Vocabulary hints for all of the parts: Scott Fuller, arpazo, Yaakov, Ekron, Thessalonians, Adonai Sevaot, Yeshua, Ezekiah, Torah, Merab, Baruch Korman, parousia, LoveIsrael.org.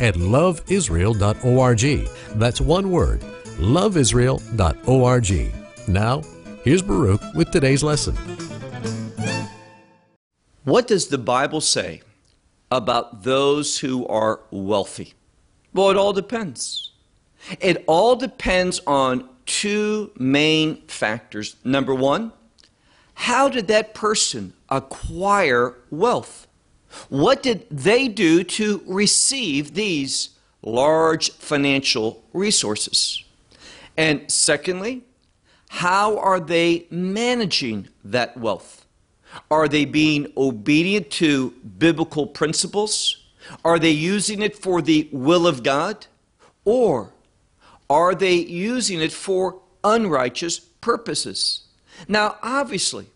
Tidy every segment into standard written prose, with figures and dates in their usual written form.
at LoveIsrael.org. That's one word, LoveIsrael.org. Now, here's Baruch with today's lesson. What does the Bible say about those who are wealthy? Well, it all depends. It all depends on two main factors. Number one, how did that person acquire wealth? What did they do to receive these large financial resources? And secondly, how are they managing that wealth? Are they being obedient to biblical principles? Are they using it for the will of God? Or are they using it for unrighteous purposes? Now, obviously,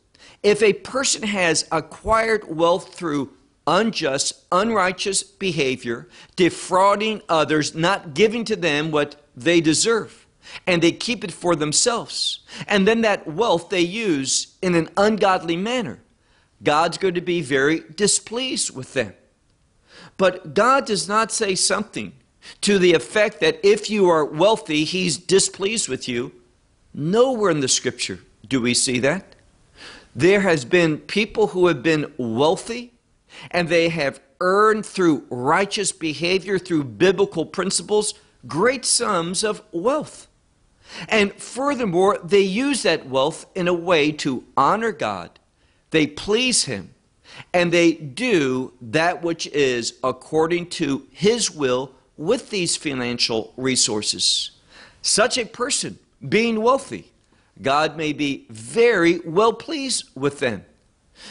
if a person has acquired wealth through unjust, unrighteous behavior, defrauding others, not giving to them what they deserve, and they keep it for themselves, and then that wealth they use in an ungodly manner, God's going to be very displeased with them. But God does not say something to the effect that if you are wealthy, He's displeased with you. Nowhere in the Scripture do we see that. There has been people who have been wealthy, and they have earned through righteous behavior, through biblical principles, great sums of wealth. And furthermore, they use that wealth in a way to honor God. They please Him, and they do that which is according to His will with these financial resources. Such a person, being wealthy, God may be very well pleased with them.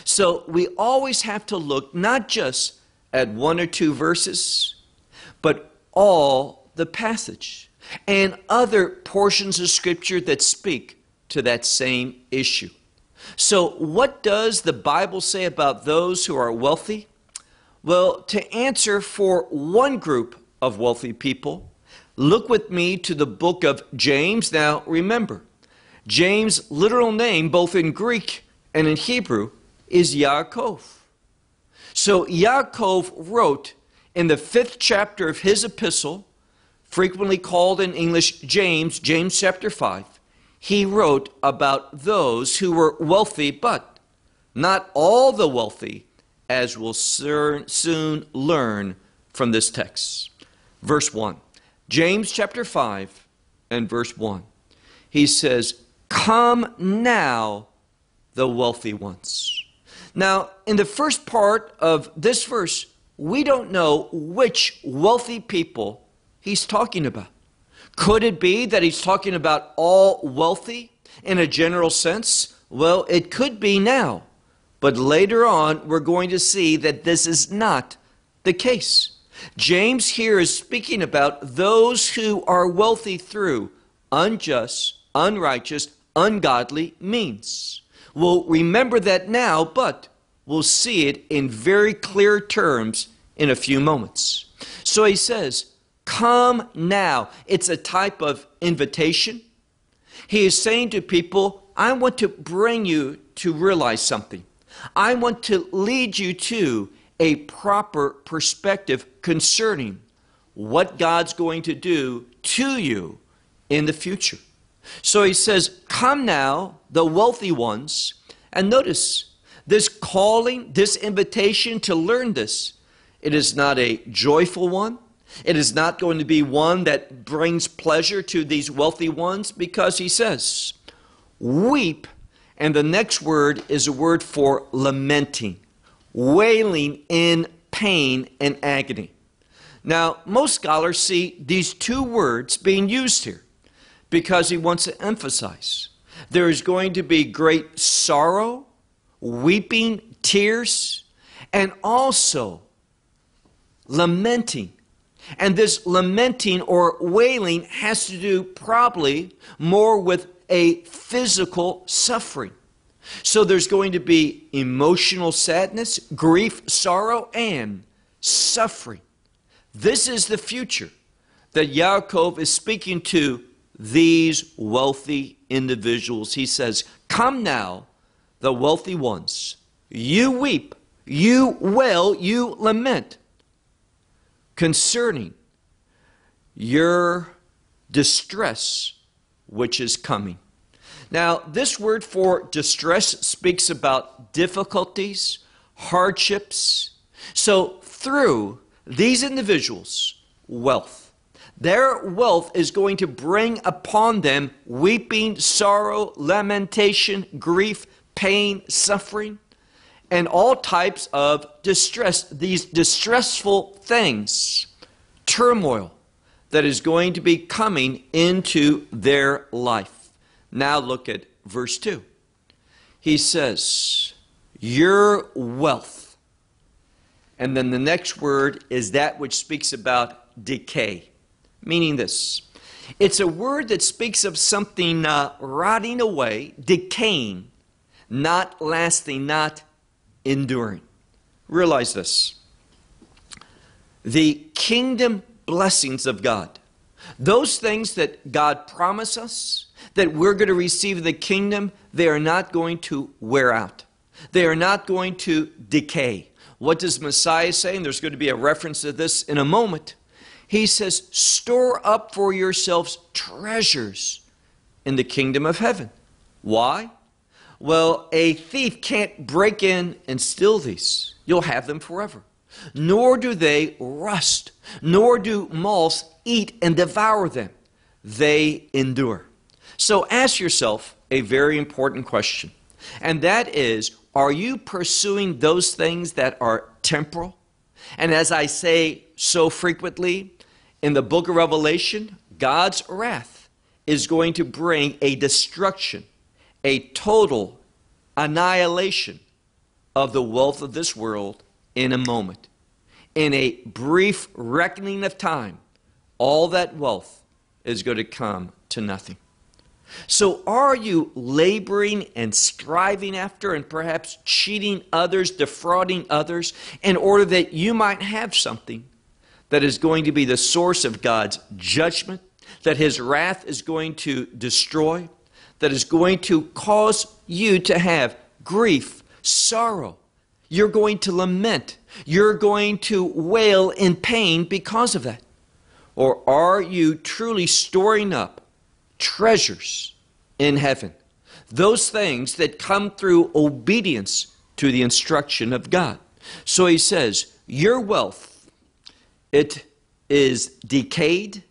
So we always have to look not just at one or two verses, but all the passage and other portions of Scripture that speak to that same issue. So what does the Bible say about those who are wealthy? Well, to answer for one group of wealthy people, look with me to the book of James. Now remember, James' literal name, both in Greek and in Hebrew, is Yaakov. So Yaakov wrote in the 5th chapter of his epistle, frequently called in English James, James chapter 5, he wrote about those who were wealthy, but not all the wealthy, as we'll soon learn from this text. Verse 1, James chapter 5 and verse 1, he says, "Come now, the wealthy ones." Now, in the first part of this verse, we don't know which wealthy people he's talking about. Could it be that he's talking about all wealthy in a general sense? Well, it could be now, but later on, we're going to see that this is not the case. James here is speaking about those who are wealthy through unjust, unrighteous, ungodly means. We'll remember that now, but we'll see it in very clear terms in a few moments. So he says, "Come now." It's a type of invitation. He is saying to people, I want to bring you to realize something. I want to lead you to a proper perspective concerning what God's going to do to you in the future. So he says, "Come now, the wealthy ones." And notice, this calling, this invitation to learn this, it is not a joyful one. It is not going to be one that brings pleasure to these wealthy ones, because he says, "Weep." And the next word is a word for lamenting, wailing in pain and agony. Now, most scholars see these two words being used here, because he wants to emphasize there is going to be great sorrow, weeping, tears, and also lamenting. And this lamenting or wailing has to do probably more with a physical suffering. So there's going to be emotional sadness, grief, sorrow, and suffering. This is the future that Yaakov is speaking to these wealthy individuals. He says, come now, the wealthy ones. You weep, you wail, you lament concerning your distress which is coming. Now, this word for distress speaks about difficulties, hardships. So through these individuals, wealth. Their wealth is going to bring upon them weeping, sorrow, lamentation, grief, pain, suffering, and all types of distress, these distressful things, turmoil that is going to be coming into their life. Now look at verse 2. He says, your wealth. And then the next word is that which speaks about decay. Meaning this, it's a word that speaks of something rotting away, decaying, not lasting, not enduring. Realize this, the kingdom blessings of God, those things that God promised us, that we're going to receive the kingdom, they are not going to wear out. They are not going to decay. What does Messiah say? And there's going to be a reference to this in a moment. He says, store up for yourselves treasures in the kingdom of heaven. Why? Well, a thief can't break in and steal these. You'll have them forever. Nor do they rust, nor do moths eat and devour them. They endure. So ask yourself a very important question. And that is, are you pursuing those things that are temporal? And as I say so frequently, in the book of Revelation, God's wrath is going to bring a destruction, a total annihilation of the wealth of this world in a moment. In a brief reckoning of time, all that wealth is going to come to nothing. So are you laboring and striving after and perhaps cheating others, defrauding others, in order that you might have something that is going to be the source of God's judgment, that his wrath is going to destroy, that is going to cause you to have grief, sorrow. You're going to lament. You're going to wail in pain because of that. Or are you truly storing up treasures in heaven, those things that come through obedience to the instruction of God? So he says, your wealth, it is decayed,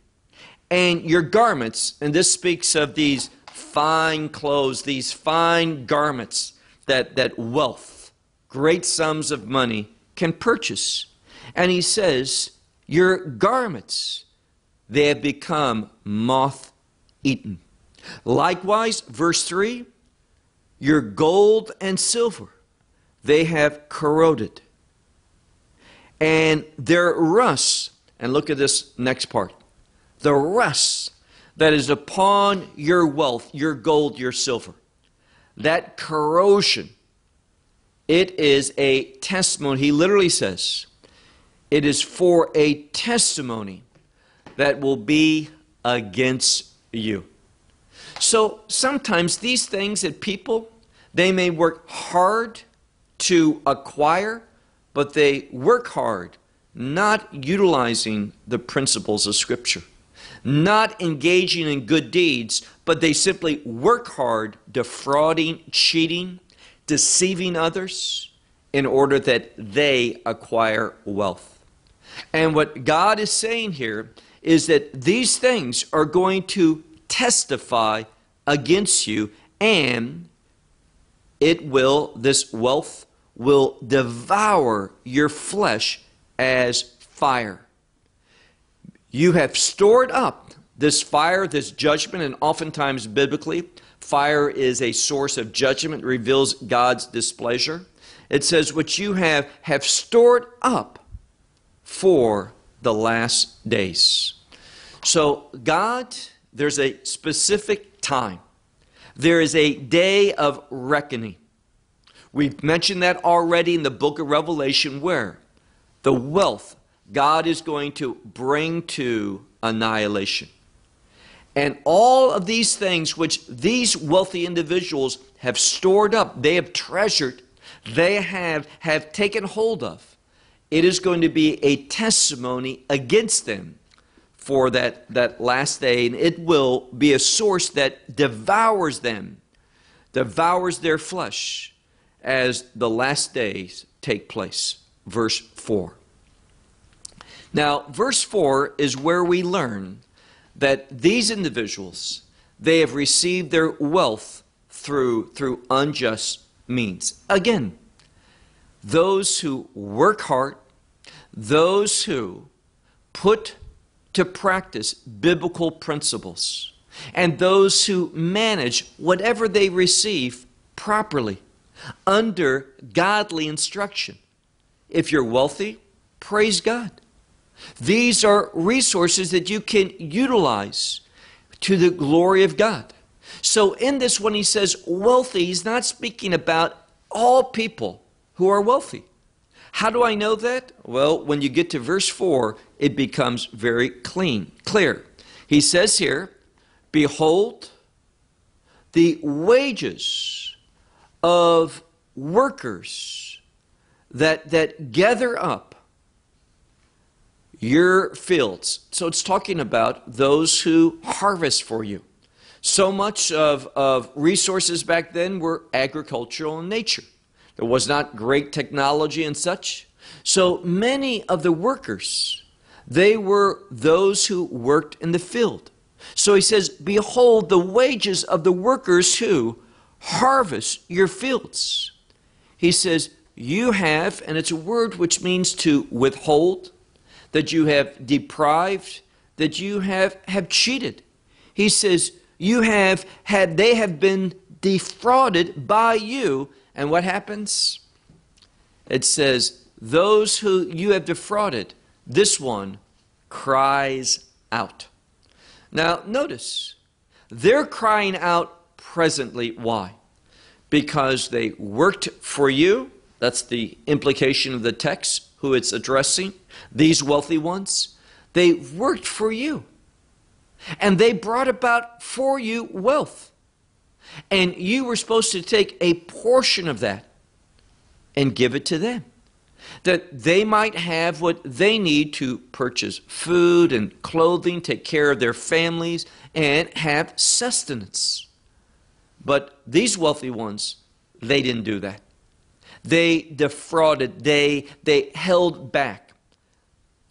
and your garments, and this speaks of these fine clothes, these fine garments that wealth, great sums of money can purchase. And he says, your garments, they have become moth eaten. Likewise, verse 3, your gold and silver, they have corroded. And their rust, and look at this next part, the rust that is upon your wealth, your gold, your silver, that corrosion, it is a testimony. He literally says, it is for a testimony that will be against you. So sometimes these things that people, they may work hard to acquire, but they work hard not utilizing the principles of Scripture, not engaging in good deeds, but they simply work hard defrauding, cheating, deceiving others in order that they acquire wealth. And what God is saying here is that these things are going to testify against you, and it will, this wealth will devour your flesh as fire. You have stored up this fire, this judgment, and oftentimes biblically, fire is a source of judgment, reveals God's displeasure. It says what you have stored up for the last days. So God, there's a specific time. There is a day of reckoning. We've mentioned that already in the book of Revelation, where the wealth God is going to bring to annihilation. And all of these things which these wealthy individuals have stored up, they have treasured, they have taken hold of, it is going to be a testimony against them for that last day, and it will be a source that devours them, devours their flesh as the last days take place. Verse 4. Now, verse 4 is where we learn that these individuals, they have received their wealth through unjust means. Again, those who work hard, those who put to practice biblical principles, and those who manage whatever they receive properly under godly instruction. If you're wealthy, praise God. These are resources that you can utilize to the glory of God. So in this, when he says wealthy, he's not speaking about all people who are wealthy. How do I know that? Well, when you get to verse 4, it becomes very clear. He says here, behold, the wages of workers that gather up your fields. So it's talking about those who harvest for you. So much of resources back then were agricultural in nature. There was not great technology and such. So many of the workers, they were those who worked in the field. So he says, behold the wages of the workers who harvest your fields. He says, you have, and it's a word which means to withhold, that you have deprived, that you have cheated. He says, you they have been defrauded by you. And what happens? It says, those who you have defrauded, this one cries out. Now notice, they're crying out presently. Why? Because they worked for you. That's the implication of the text, who it's addressing. These wealthy ones, they worked for you, and they brought about for you wealth, and you were supposed to take a portion of that and give it to them, that they might have what they need to purchase food and clothing, take care of their families, and have sustenance. But these wealthy ones, they didn't do that. They defrauded, they held back.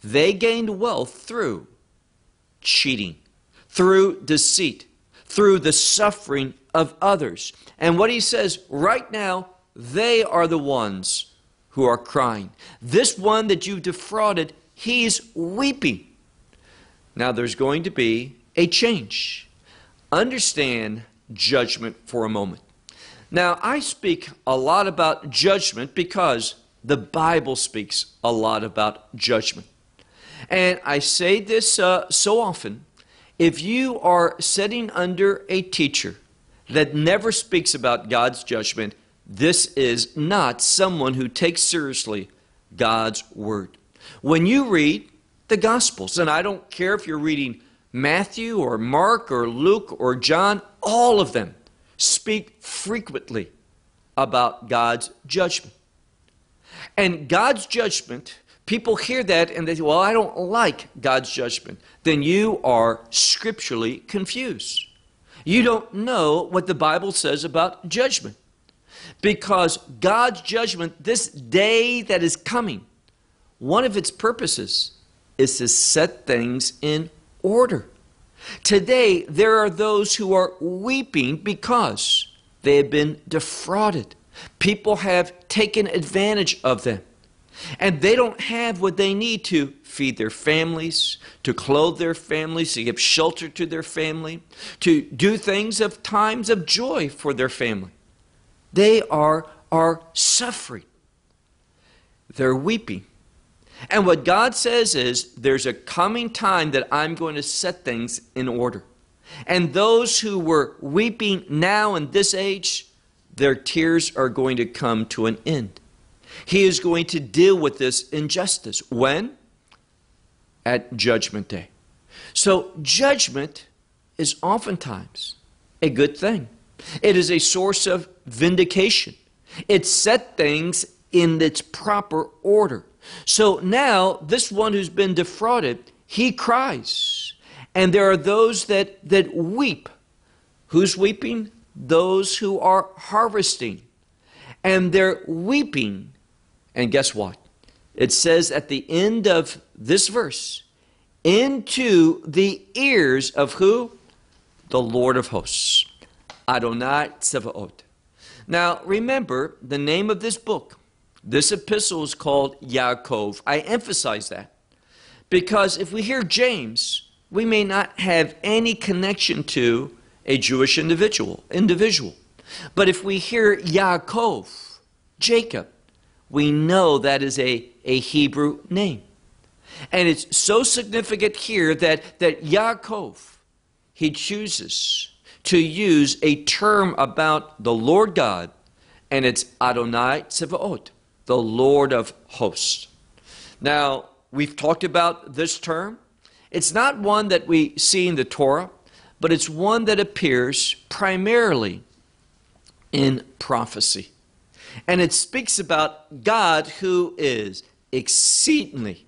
They gained wealth through cheating, through deceit, through the suffering of others. And what he says right now, they are the ones who are crying. This one that you defrauded, he's weeping. Now there's going to be a change. Understand judgment for a moment. Now I speak a lot about judgment because the Bible speaks a lot about judgment. And I say this so often, if you are sitting under a teacher that never speaks about God's judgment, this is not someone who takes seriously God's word. When you read the Gospels, and I don't care if you're reading Matthew or Mark or Luke or John, all of them speak frequently about God's judgment. And God's judgment, people hear that and they say, well, I don't like God's judgment. Then you are scripturally confused. You don't know what the Bible says about judgment. Because God's judgment, this day that is coming, one of its purposes is to set things in order. Today, there are those who are weeping because they have been defrauded. People have taken advantage of them. And they don't have what they need to feed their families, to clothe their families, to give shelter to their family, to do things of times of joy for their family. They are suffering. They're weeping. And what God says is, there's a coming time that I'm going to set things in order. And those who were weeping now in this age, their tears are going to come to an end. He is going to deal with this injustice. When? At Judgment Day. So judgment is oftentimes a good thing. It is a source of vindication. It set things in its proper order. So now, this one who's been defrauded, he cries. And there are those that weep. Who's weeping? Those who are harvesting. And they're weeping. And guess what? It says at the end of this verse, into the ears of who? The Lord of hosts. Adonai Sevaot. Now, remember the name of this book. This epistle is called Yaakov. I emphasize that because if we hear James, we may not have any connection to a Jewish individual. But if we hear Yaakov, Jacob, we know that is a Hebrew name. And it's so significant here that Yaakov, he chooses to use a term about the Lord God, and it's Adonai Sevaot, the Lord of hosts. Now, we've talked about this term. It's not one that we see in the Torah, but it's one that appears primarily in prophecy. And it speaks about God who is exceedingly,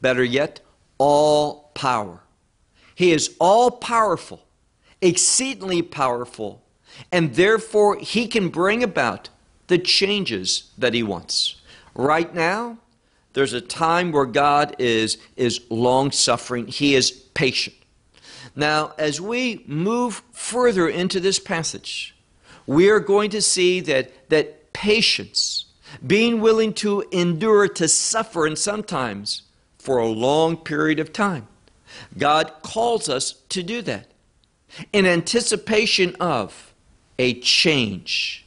better yet, all power. He is all powerful, exceedingly powerful, and therefore he can bring about the changes that he wants. Right now, there's a time where God is long-suffering. He is patient. Now, as we move further into this passage, we are going to see that patience, being willing to endure, to suffer, and sometimes for a long period of time, God calls us to do that in anticipation of a change.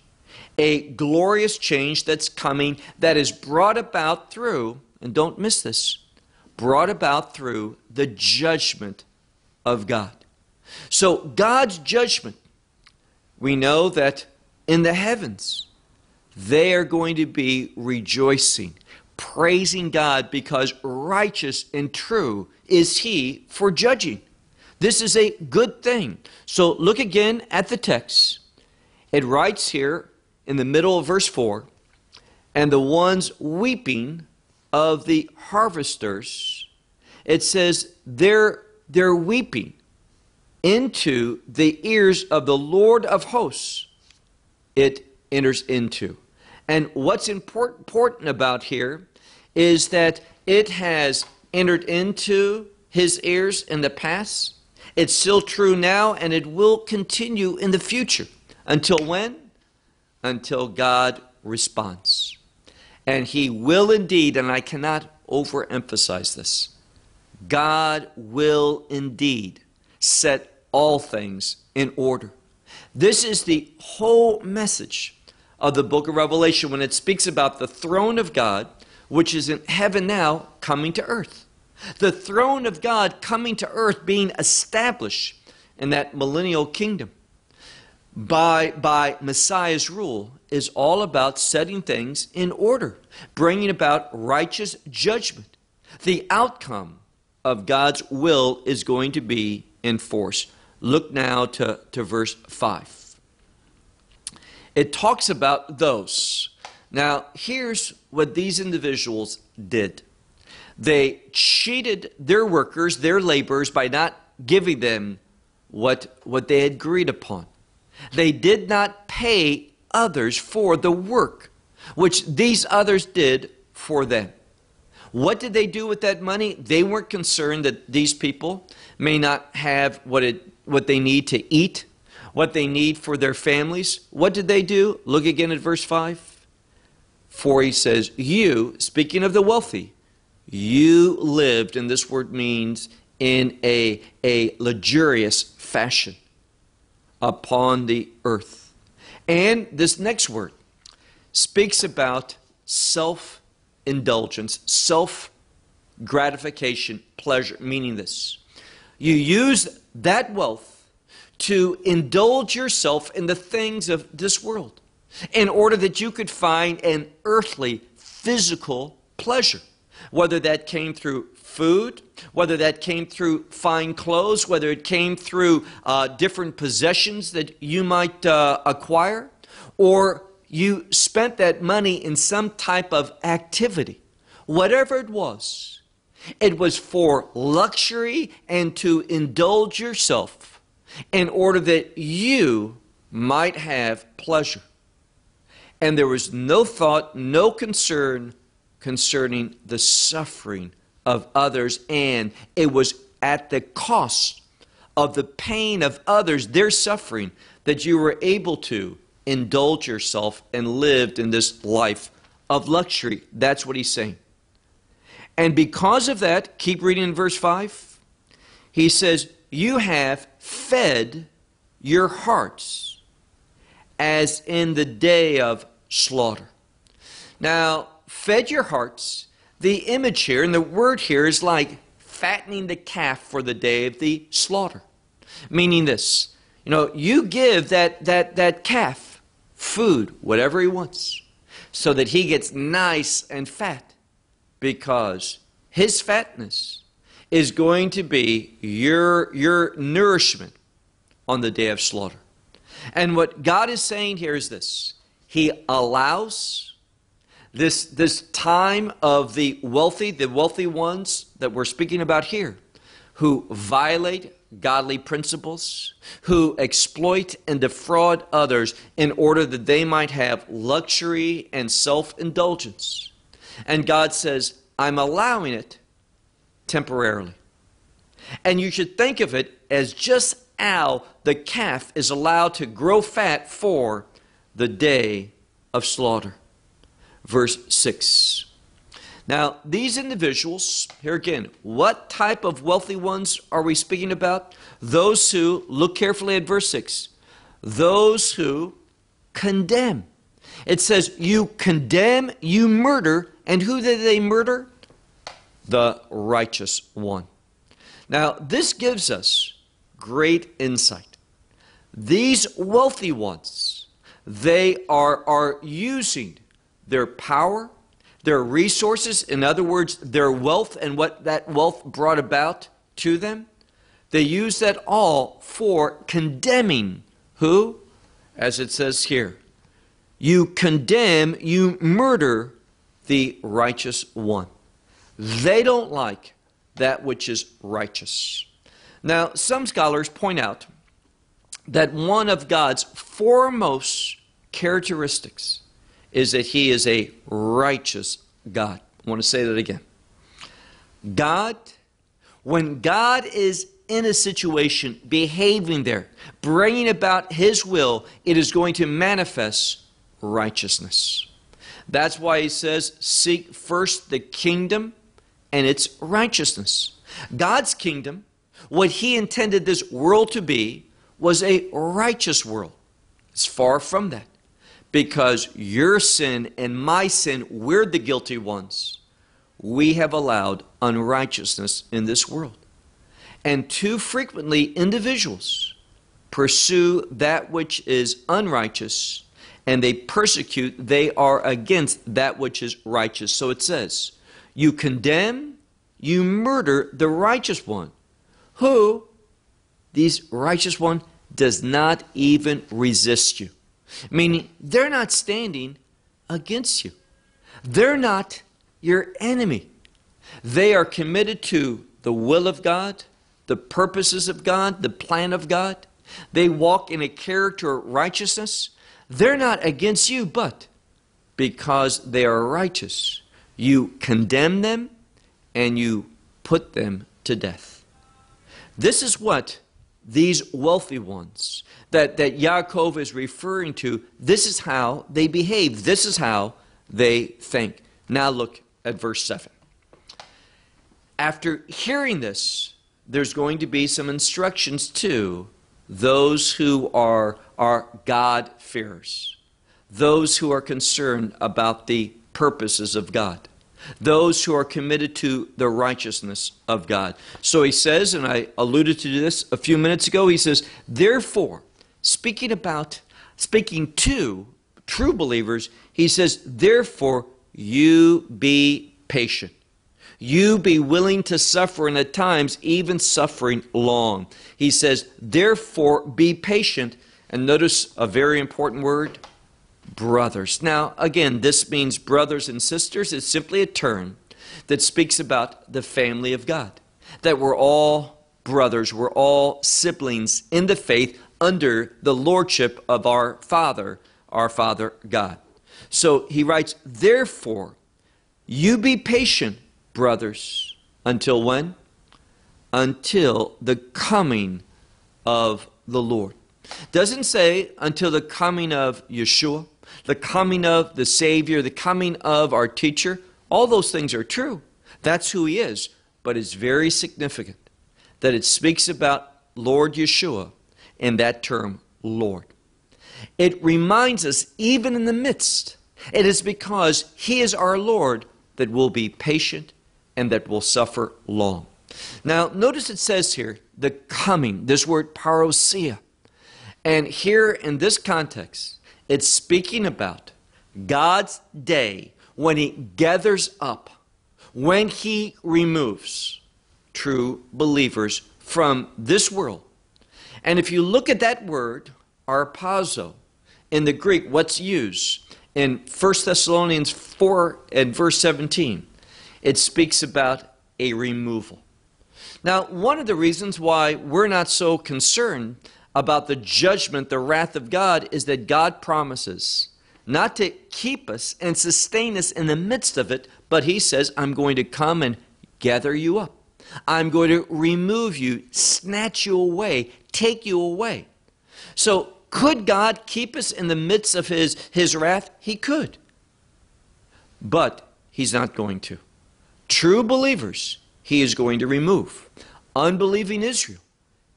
A glorious change that's coming, that is brought about through, and don't miss this, brought about through the judgment of God. So God's judgment, we know that in the heavens, they are going to be rejoicing, praising God, because righteous and true is he for judging. This is a good thing. So look again at the text. It writes here, in the middle of verse 4, and the ones weeping of the harvesters, it says they're weeping into the ears of the Lord of hosts. It enters into. And what's important about here is that it has entered into his ears in the past. It's still true now, and it will continue in the future. Until when? Until God responds. And he will indeed, and I cannot overemphasize this, God will indeed set all things in order. This is the whole message of the book of Revelation when it speaks about the throne of God, which is in heaven now, coming to earth. The throne of God coming to earth, being established in that millennial kingdom by Messiah's rule, is all about setting things in order, bringing about righteous judgment. The outcome of God's will is going to be enforced. Look now to verse 5. It talks about those. Now, here's what these individuals did. They cheated their workers, their laborers, by not giving them what they had agreed upon. They did not pay others for the work which these others did for them. What did they do with that money? They weren't concerned that these people may not have what they need to eat, what they need for their families. What did they do? Look again at verse 5. For he says, you, speaking of the wealthy, you lived, and this word means in a luxurious fashion, upon the earth. And this next word speaks about self-indulgence, self gratification, pleasure, meaning this. You use that wealth to indulge yourself in the things of this world in order that you could find an earthly, physical pleasure, whether that came through food, whether that came through fine clothes, whether it came through different possessions that you might acquire, or you spent that money in some type of activity. Whatever it was for luxury and to indulge yourself in order that you might have pleasure. And there was no thought, no concern concerning the suffering of others, and it was at the cost of the pain of others, their suffering, that you were able to indulge yourself and lived in this life of luxury. That's what he's saying. And because of that, keep reading in verse 5. He says, you have fed your hearts as in the day of slaughter. Now, fed your hearts, the image here and the word here is like fattening the calf for the day of the slaughter. Meaning this, you know, you give that calf food, whatever he wants, so that he gets nice and fat, because his fatness is going to be your nourishment on the day of slaughter. And what God is saying here is this. He allows this time of the wealthy ones that we're speaking about here, who violate godly principles, who exploit and defraud others in order that they might have luxury and self-indulgence. And God says, I'm allowing it temporarily. And you should think of it as just how the calf is allowed to grow fat for the day of slaughter. Verse 6. Now, these individuals, here again, what type of wealthy ones are we speaking about? Those who, look carefully at verse 6, those who condemn. It says, you condemn, you murder, and who did they murder? The righteous one. Now, this gives us great insight. These wealthy ones, they are using their power, their resources, in other words, their wealth and what that wealth brought about to them, they use that all for condemning who? As it says here, you condemn, you murder the righteous one. They don't like that which is righteous. Now, some scholars point out that one of God's foremost characteristics is that he is a righteous God. I want to say that again. God, when God is in a situation, behaving there, bringing about his will, it is going to manifest righteousness. That's why he says, seek first the kingdom and its righteousness. God's kingdom, what he intended this world to be, was a righteous world. It's far from that. Because your sin and my sin, we're the guilty ones. We have allowed unrighteousness in this world. And too frequently, individuals pursue that which is unrighteous, and they persecute, they are against that which is righteous. So it says, you condemn, you murder the righteous one, who, these righteous one, does not even resist you. Meaning, they're not standing against you. They're not your enemy. They are committed to the will of God, the purposes of God, the plan of God. They walk in a character of righteousness. They're not against you, but because they are righteous, you condemn them and you put them to death. This is what these wealthy ones that Yaakov is referring to, this is how they behave. This is how they think. Now look at verse 7. After hearing this, there's going to be some instructions to those who are God-fearers, those who are concerned about the purposes of God, those who are committed to the righteousness of God. So he says, and I alluded to this a few minutes ago, he says, therefore, speaking to true believers, he says, therefore, you be patient. You be willing to suffer, and at times even suffering long. He says, therefore, be patient. And notice a very important word, brothers. Now, again, this means brothers and sisters. It's simply a term that speaks about the family of God, that we're all brothers, we're all siblings in the faith under the lordship of our Father God. So he writes, therefore, you be patient, brothers, until when? Until the coming of the Lord. Doesn't say until the coming of Yeshua, the coming of the Savior, the coming of our teacher. All those things are true. That's who he is. But it's very significant that it speaks about Lord Yeshua in that term, Lord. It reminds us, even in the midst, it is because he is our Lord that we'll be patient and that we'll suffer long. Now, notice it says here, the coming, this word parousia. And here in this context, it's speaking about God's day when he gathers up, when he removes true believers from this world. And if you look at that word, arpazo, in the Greek, what's used in 1 Thessalonians 4 and verse 17, it speaks about a removal. Now, one of the reasons why we're not so concerned about the judgment, the wrath of God, is that God promises not to keep us and sustain us in the midst of it, but he says, I'm going to come and gather you up. I'm going to remove you, snatch you away, take you away. So could God keep us in the midst of his wrath? He could. But he's not going to. True believers, he is going to remove. Unbelieving Israel,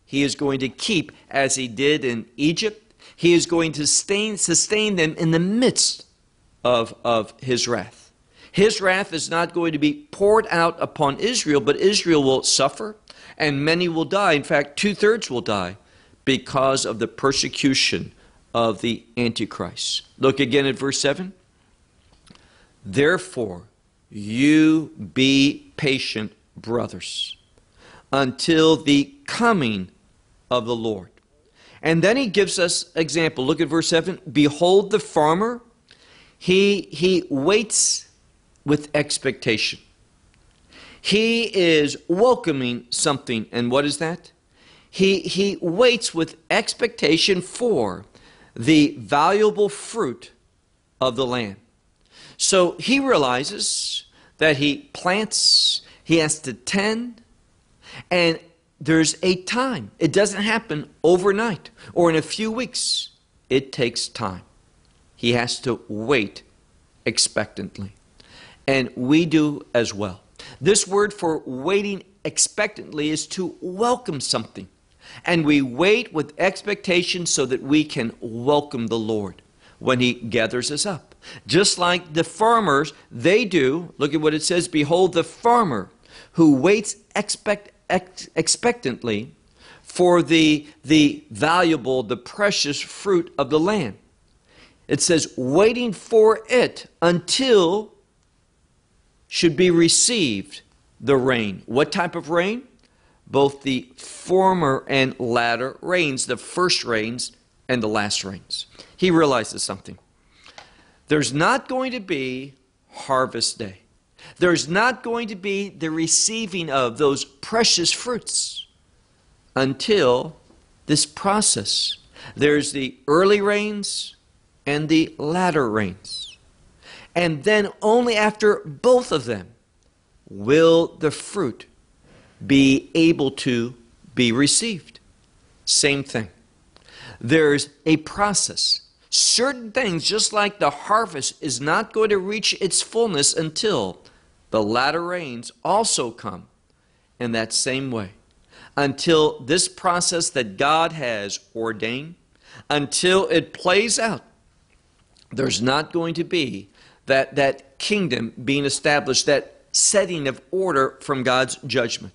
he is going to keep, as he did in Egypt. He is going to sustain them in the midst of his wrath. His wrath is not going to be poured out upon Israel, but Israel will suffer and many will die. In fact, 2/3 will die because of the persecution of the Antichrist. Look again at verse 7. Therefore, you be patient, brothers, until the coming of the Lord. And then he gives us example. Look at verse 7. Behold the farmer, he waits with expectation. He is welcoming something. And what is that? He waits with expectation for the valuable fruit of the land. So he realizes that he plants, he has to tend, and there's a time. It doesn't happen overnight or in a few weeks. It takes time. He has to wait expectantly. And we do as well. This word for waiting expectantly is to welcome something. And we wait with expectation so that we can welcome the Lord when he gathers us up. Just like the farmers, they do. Look at what it says. Behold, the farmer who waits expectantly for the valuable, the precious fruit of the land. It says, waiting for it until should be received the rain. What type of rain? Both the former and latter rains, the first rains and the last rains. He realizes something. There's not going to be harvest day. There's not going to be the receiving of those precious fruits until this process. There's the early rains and the latter rains. And then only after both of them will the fruit be able to be received. Same thing. There's a process. Certain things, just like the harvest, is not going to reach its fullness until the latter rains also come in that same way. Until this process that God has ordained, until it plays out, there's not going to be that kingdom being established, that setting of order from God's judgment.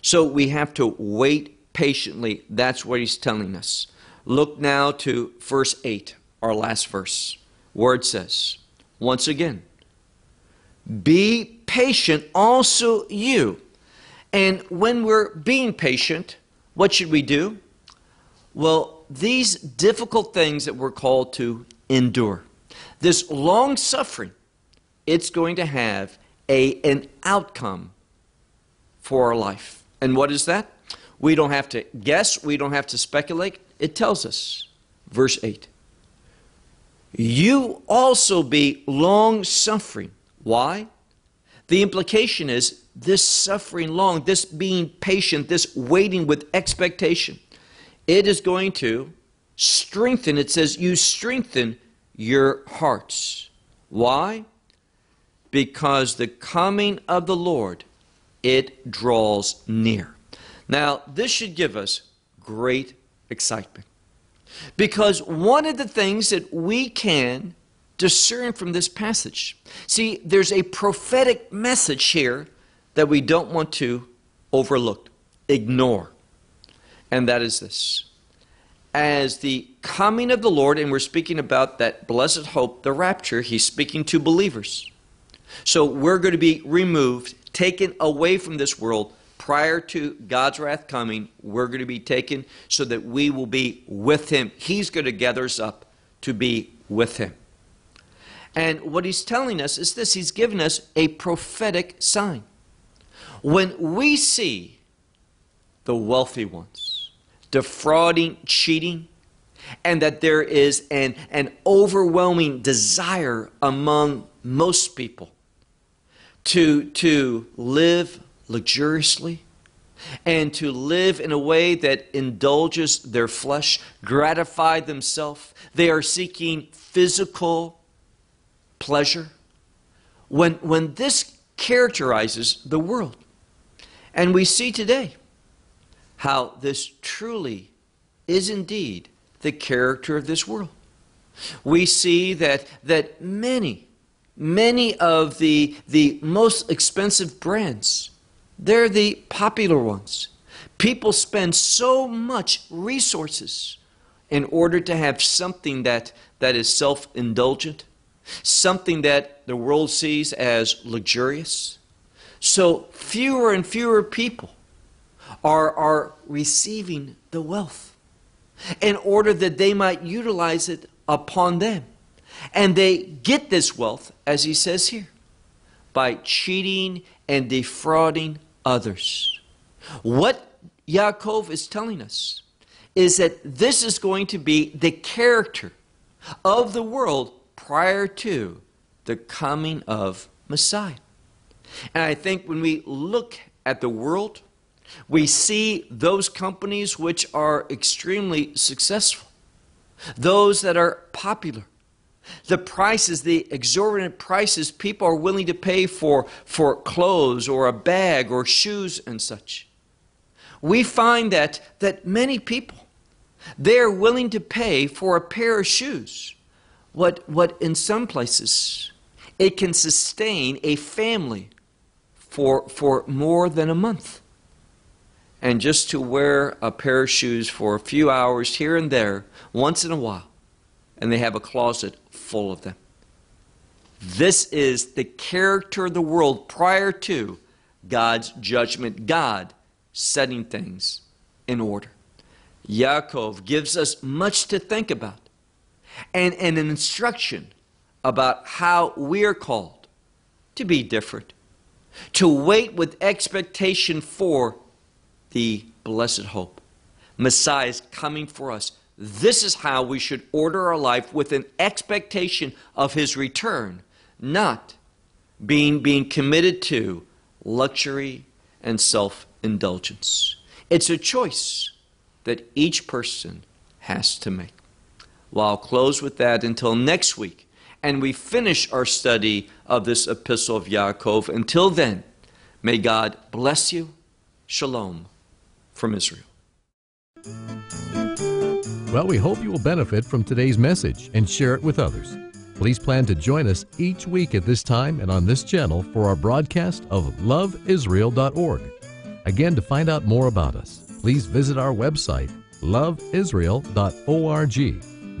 So we have to wait patiently. That's what he's telling us. Look now to verse 8, our last verse, where it says, once again, be patient also you. And when we're being patient, what should we do? Well, these difficult things that we're called to endure, this long suffering, it's going to have an outcome for our life. And what is that? We don't have to guess. We don't have to speculate. It tells us, verse 8, you also be long-suffering. Why? The implication is this suffering long, this being patient, this waiting with expectation, it is going to strengthen. It says you strengthen your hearts. Why? Because the coming of the Lord, it draws near. Now, this should give us great excitement, because one of the things that we can discern from this passage, see, there's a prophetic message here that we don't want to overlook, ignore, and that is this. As the coming of the Lord, and we're speaking about that blessed hope, the rapture, he's speaking to believers. So we're going to be removed, taken away from this world prior to God's wrath coming. We're going to be taken so that we will be with him. He's going to gather us up to be with him. And what he's telling us is this. He's given us a prophetic sign. When we see the wealthy ones defrauding, cheating, and that there is an overwhelming desire among most people to live luxuriously and to live in a way that indulges their flesh, gratify themselves. They are seeking physical pleasure. When this characterizes the world, and we see today how this truly is indeed the character of this world. We see that many of the most expensive brands, they're the popular ones. People spend so much resources in order to have something that is self-indulgent, something that the world sees as luxurious. So fewer and fewer people are receiving the wealth in order that they might utilize it upon them. And they get this wealth, as he says here, by cheating and defrauding others. What Yaakov is telling us is that this is going to be the character of the world prior to the coming of Messiah. And I think when we look at the world, we see those companies which are extremely successful, those that are popular, the prices, the exorbitant prices people are willing to pay for clothes or a bag or shoes and such. We find that many people, they are willing to pay for a pair of shoes what in some places it can sustain a family for more than a month. And just to wear a pair of shoes for a few hours here and there, once in a while, and they have a closet full of them. This is the character of the world prior to God's judgment, God setting things in order. Yaakov gives us much to think about and an instruction about how we are called to be different, to wait with expectation for the blessed hope. Messiah is coming for us. This is how we should order our life, with an expectation of his return, not being committed to luxury and self-indulgence. It's a choice that each person has to make. Well, I'll close with that until next week, and we finish our study of this epistle of Yaakov. Until then, may God bless you. Shalom from Israel. Well, we hope you will benefit from today's message and share it with others. Please plan to join us each week at this time and on this channel for our broadcast of LoveIsrael.org. Again, to find out more about us, please visit our website, LoveIsrael.org.